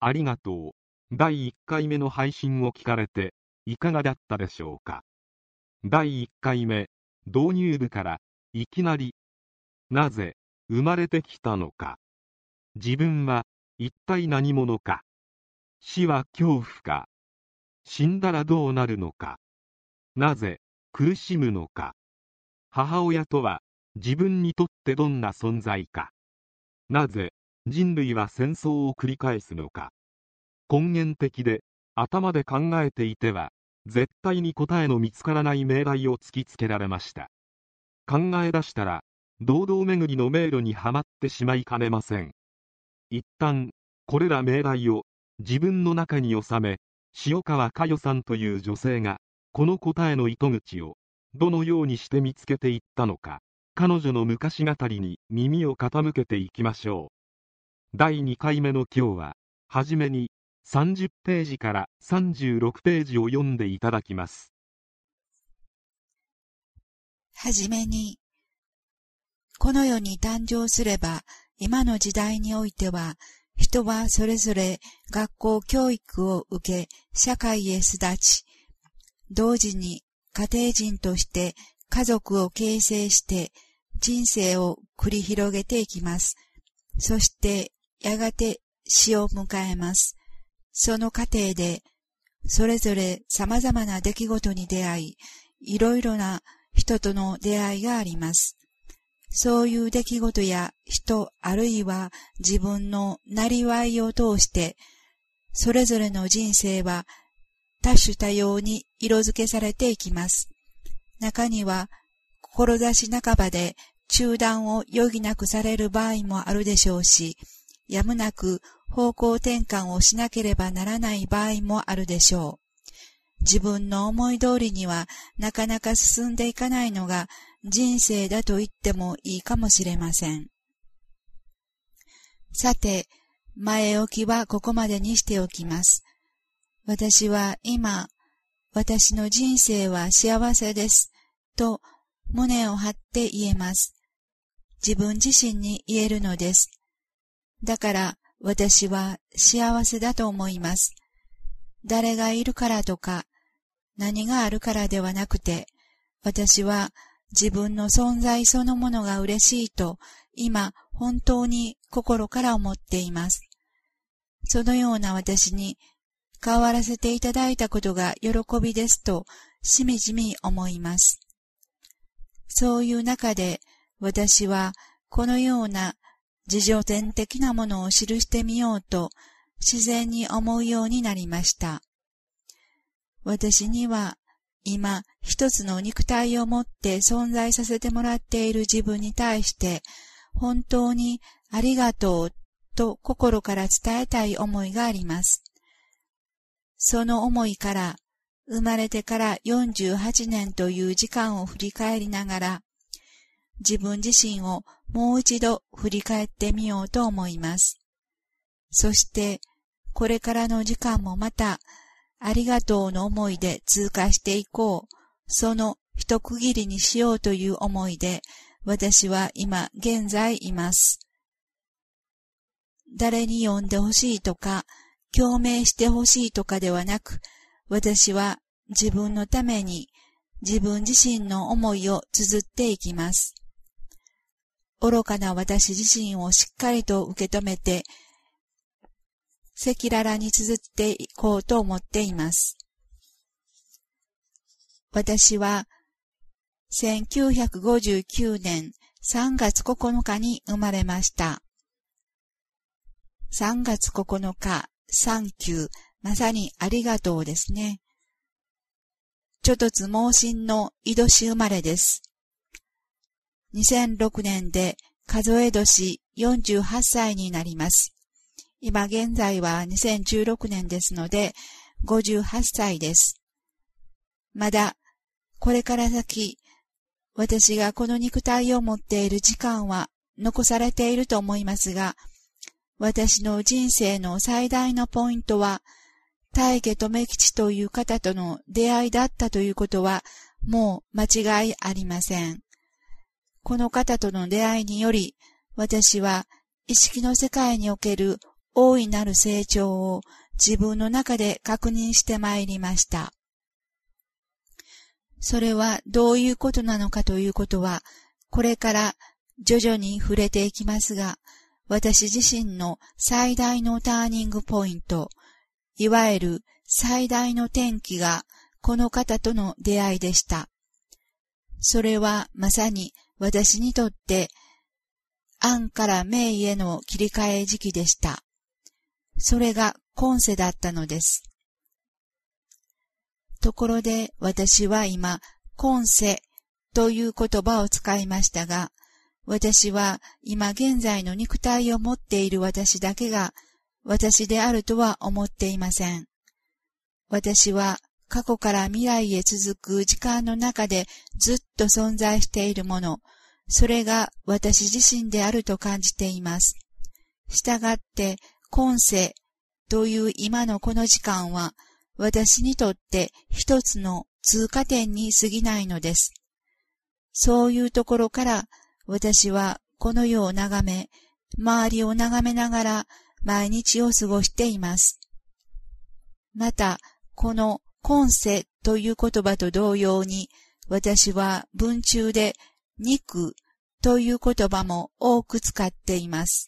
ありがとう。第1回目の配信を聞かれていかがだったでしょうか。第1回目導入部からいきなりなぜ生まれてきたのか、自分は一体何者か、死は恐怖か、死んだらどうなるのか、なぜ苦しむのか、母親とは自分にとってどんな存在か、なぜ人類は戦争を繰り返すのか、根源的で頭で考えていては絶対に答えの見つからない命題を突きつけられました。考え出したら堂々巡りの迷路にはまってしまいかねません。一旦これら命題を自分の中に収め、塩川佳代さんという女性がこの答えの糸口をどのようにして見つけていったのか、彼女の昔語りに耳を傾けていきましょう。第2回目の今日ははじめに30ページから36ページを読んでいただきます。はじめに、この世に誕生すれば、今の時代においては人はそれぞれ学校教育を受け社会へ巣立ち、同時に家庭人として家族を形成して人生を繰り広げていきます。そしてやがて死を迎えます。その過程でそれぞれ様々な出来事に出会い、いろいろな人との出会いがあります。そういう出来事や人、あるいは自分のなりわいを通して、それぞれの人生は多種多様に色づけされていきます。中には、志半ばで中断を余儀なくされる場合もあるでしょうし、やむなく方向転換をしなければならない場合もあるでしょう。自分の思い通りにはなかなか進んでいかないのが、人生だと言ってもいいかもしれません。さて、前置きはここまでにしておきます。私は今、私の人生は幸せです、と胸を張って言えます。自分自身に言えるのです。だから私は幸せだと思います。誰がいるからとか、何があるからではなくて、私は自分の存在そのものが嬉しいと、今本当に心から思っています。そのような私に変わらせていただいたことが喜びですと、しみじみ思います。そういう中で、私はこのような自叙伝的なものを記してみようと、自然に思うようになりました。私には、今、一つの肉体を持って存在させてもらっている自分に対して、本当にありがとうと心から伝えたい思いがあります。その思いから、生まれてから48年という時間を振り返りながら、自分自身をもう一度振り返ってみようと思います。そして、これからの時間もまた、ありがとうの思いで通過していこう、その一区切りにしようという思いで、私は今現在います。誰に読んでほしいとか、共鳴してほしいとかではなく、私は自分のために自分自身の思いを綴っていきます。愚かな私自身をしっかりと受け止めて、赤裸々に綴っていこうと思っています。私は1959年3月9日に生まれました。3月9日、サンキュー、まさにありがとうですね。猪突猛進の井戸市生まれです。2006年で数え年48歳になります。今現在は2016年ですので、58歳です。まだ、これから先、私がこの肉体を持っている時間は残されていると思いますが、私の人生の最大のポイントは、大家留吉という方との出会いだったということは、もう間違いありません。この方との出会いにより、私は意識の世界における大いなる成長を自分の中で確認してまいりました。それはどういうことなのかということは、これから徐々に触れていきますが、私自身の最大のターニングポイント、いわゆる最大の転機がこの方との出会いでした。それはまさに私にとって暗から明への切り替え時期でした。それが今世だったのです。ところで私は今、今世という言葉を使いましたが、私は今現在の肉体を持っている私だけが私であるとは思っていません。私は過去から未来へ続く時間の中でずっと存在しているもの、それが私自身であると感じています。したがって今世という今のこの時間は私にとって一つの通過点に過ぎないのです。そういうところから私はこの世を眺め、周りを眺めながら毎日を過ごしています。また、この今世という言葉と同様に、私は文中で肉という言葉も多く使っています。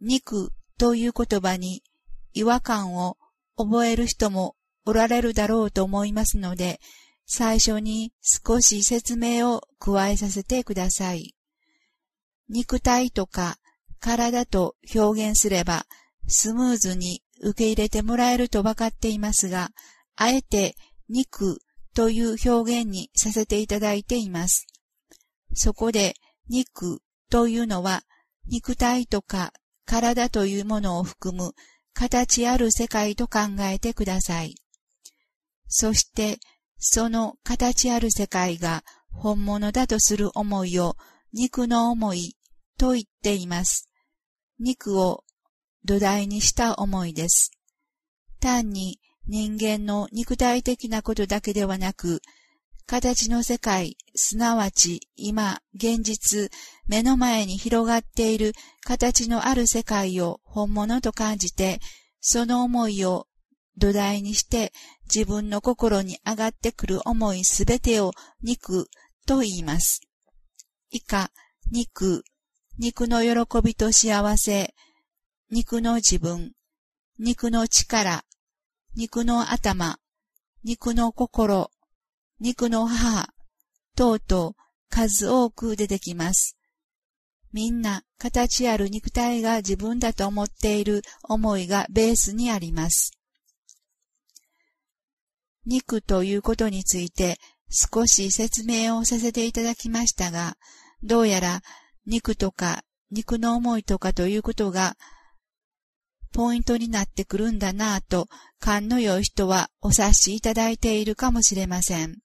肉という言葉に違和感を覚える人もおられるだろうと思いますので、最初に少し説明を加えさせてください。肉体とか体と表現すればスムーズに受け入れてもらえると分かっていますが、あえて肉という表現にさせていただいています。そこで肉というのは肉体とか体というものを含む形ある世界と考えてください。そしてその形ある世界が本物だとする思いを肉の思いと言っています。肉を土台にした思いです。単に人間の肉体的なことだけではなく、形の世界、すなわち今、現実、目の前に広がっている形のある世界を本物と感じて、その思いを土台にして自分の心に上がってくる思いすべてを肉と言います。以下、肉、肉の喜びと幸せ、肉の自分、肉の力、肉の頭、肉の心、肉の母、等々数多く出てきます。みんな形ある肉体が自分だと思っている思いがベースにあります。肉ということについて少し説明をさせていただきましたが、どうやら肉とか肉の思いとかということがポイントになってくるんだなぁと勘の良い人はお察しいただいているかもしれません。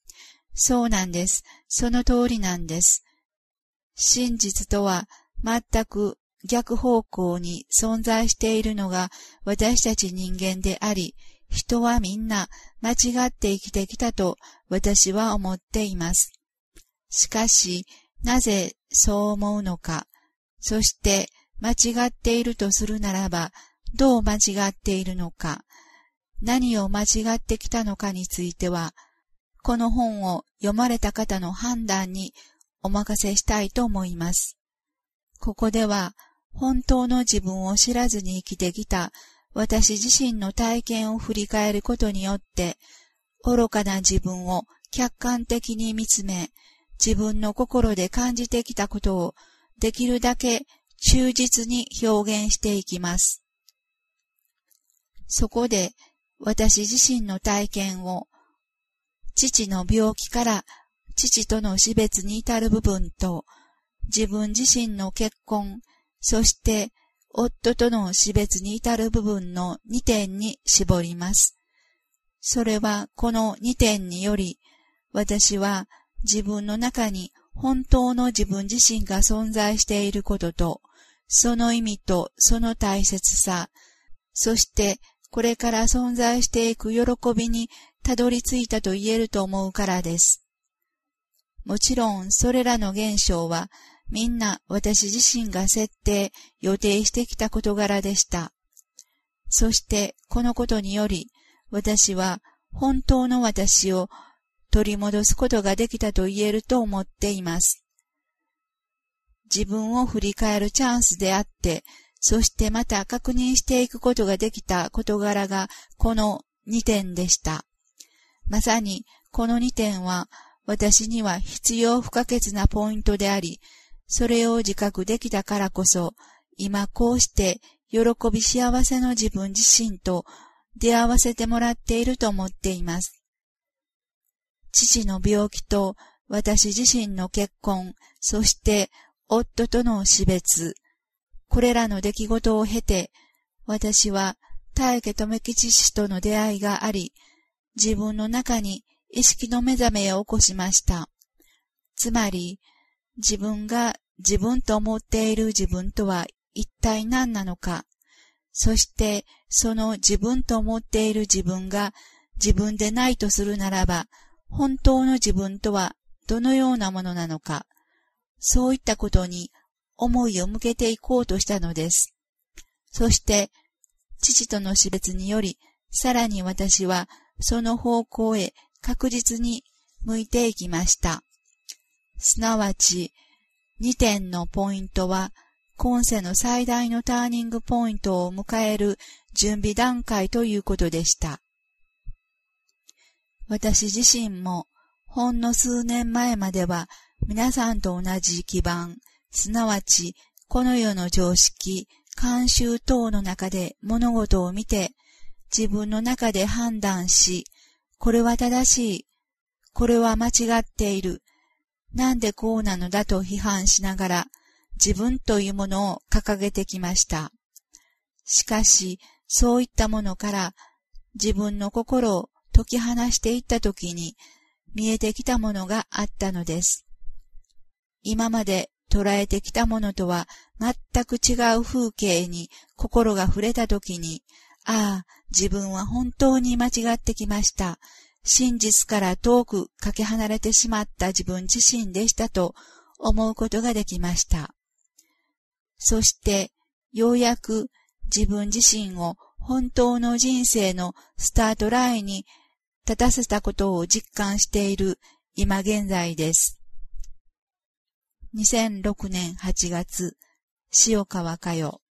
そうなんです。その通りなんです。真実とは全く逆方向に存在しているのが私たち人間であり、人はみんな間違って生きてきたと私は思っています。しかし、なぜそう思うのか、そして間違っているとするならば、どう間違っているのか、何を間違ってきたのかについては、この本を読まれた方の判断にお任せしたいと思います。ここでは、本当の自分を知らずに生きてきた私自身の体験を振り返ることによって、愚かな自分を客観的に見つめ、自分の心で感じてきたことをできるだけ忠実に表現していきます。そこで私自身の体験を父の病気から父との死別に至る部分と自分自身の結婚、そして夫との死別に至る部分の2点に絞ります。それはこの2点により私は自分の中に本当の自分自身が存在していることとその意味とその大切さ、そしてこれから存在していく喜びにたどり着いたと言えると思うからです。もちろんそれらの現象はみんな私自身が設定、予定してきた事柄でした。そしてこのことにより、私は本当の私を取り戻すことができたと言えると思っています。自分を振り返るチャンスであって、そしてまた確認していくことができた事柄がこの2点でした。まさにこの2点は私には必要不可欠なポイントであり、それを自覚できたからこそ、今こうして喜び幸せの自分自身と出会わせてもらっていると思っています。父の病気と私自身の結婚、そして夫との死別、これらの出来事を経て、私は大家留吉氏との出会いがあり、自分の中に意識の目覚めを起こしました。つまり、自分が自分と思っている自分とは一体何なのか、そしてその自分と思っている自分が自分でないとするならば、本当の自分とはどのようなものなのか、そういったことに思いを向けていこうとしたのです。そして、父との死別により、さらに私はその方向へ確実に向いていきました。すなわち、2点のポイントは、今世の最大のターニングポイントを迎える準備段階ということでした。私自身も、ほんの数年前までは、皆さんと同じ基盤、すなわち、この世の常識、慣習等の中で物事を見て、自分の中で判断し、これは正しい、これは間違っている、なんでこうなのだと批判しながら、自分というものを掲げてきました。しかし、そういったものから、自分の心を解き放していったときに、見えてきたものがあったのです。今まで捉えてきたものとは、全く違う風景に心が触れたときに、ああ、自分は本当に間違ってきました。真実から遠くかけ離れてしまった自分自身でしたと思うことができました。そして、ようやく自分自身を本当の人生のスタートラインに立たせたことを実感している今現在です。2006年8月、塩川佳代。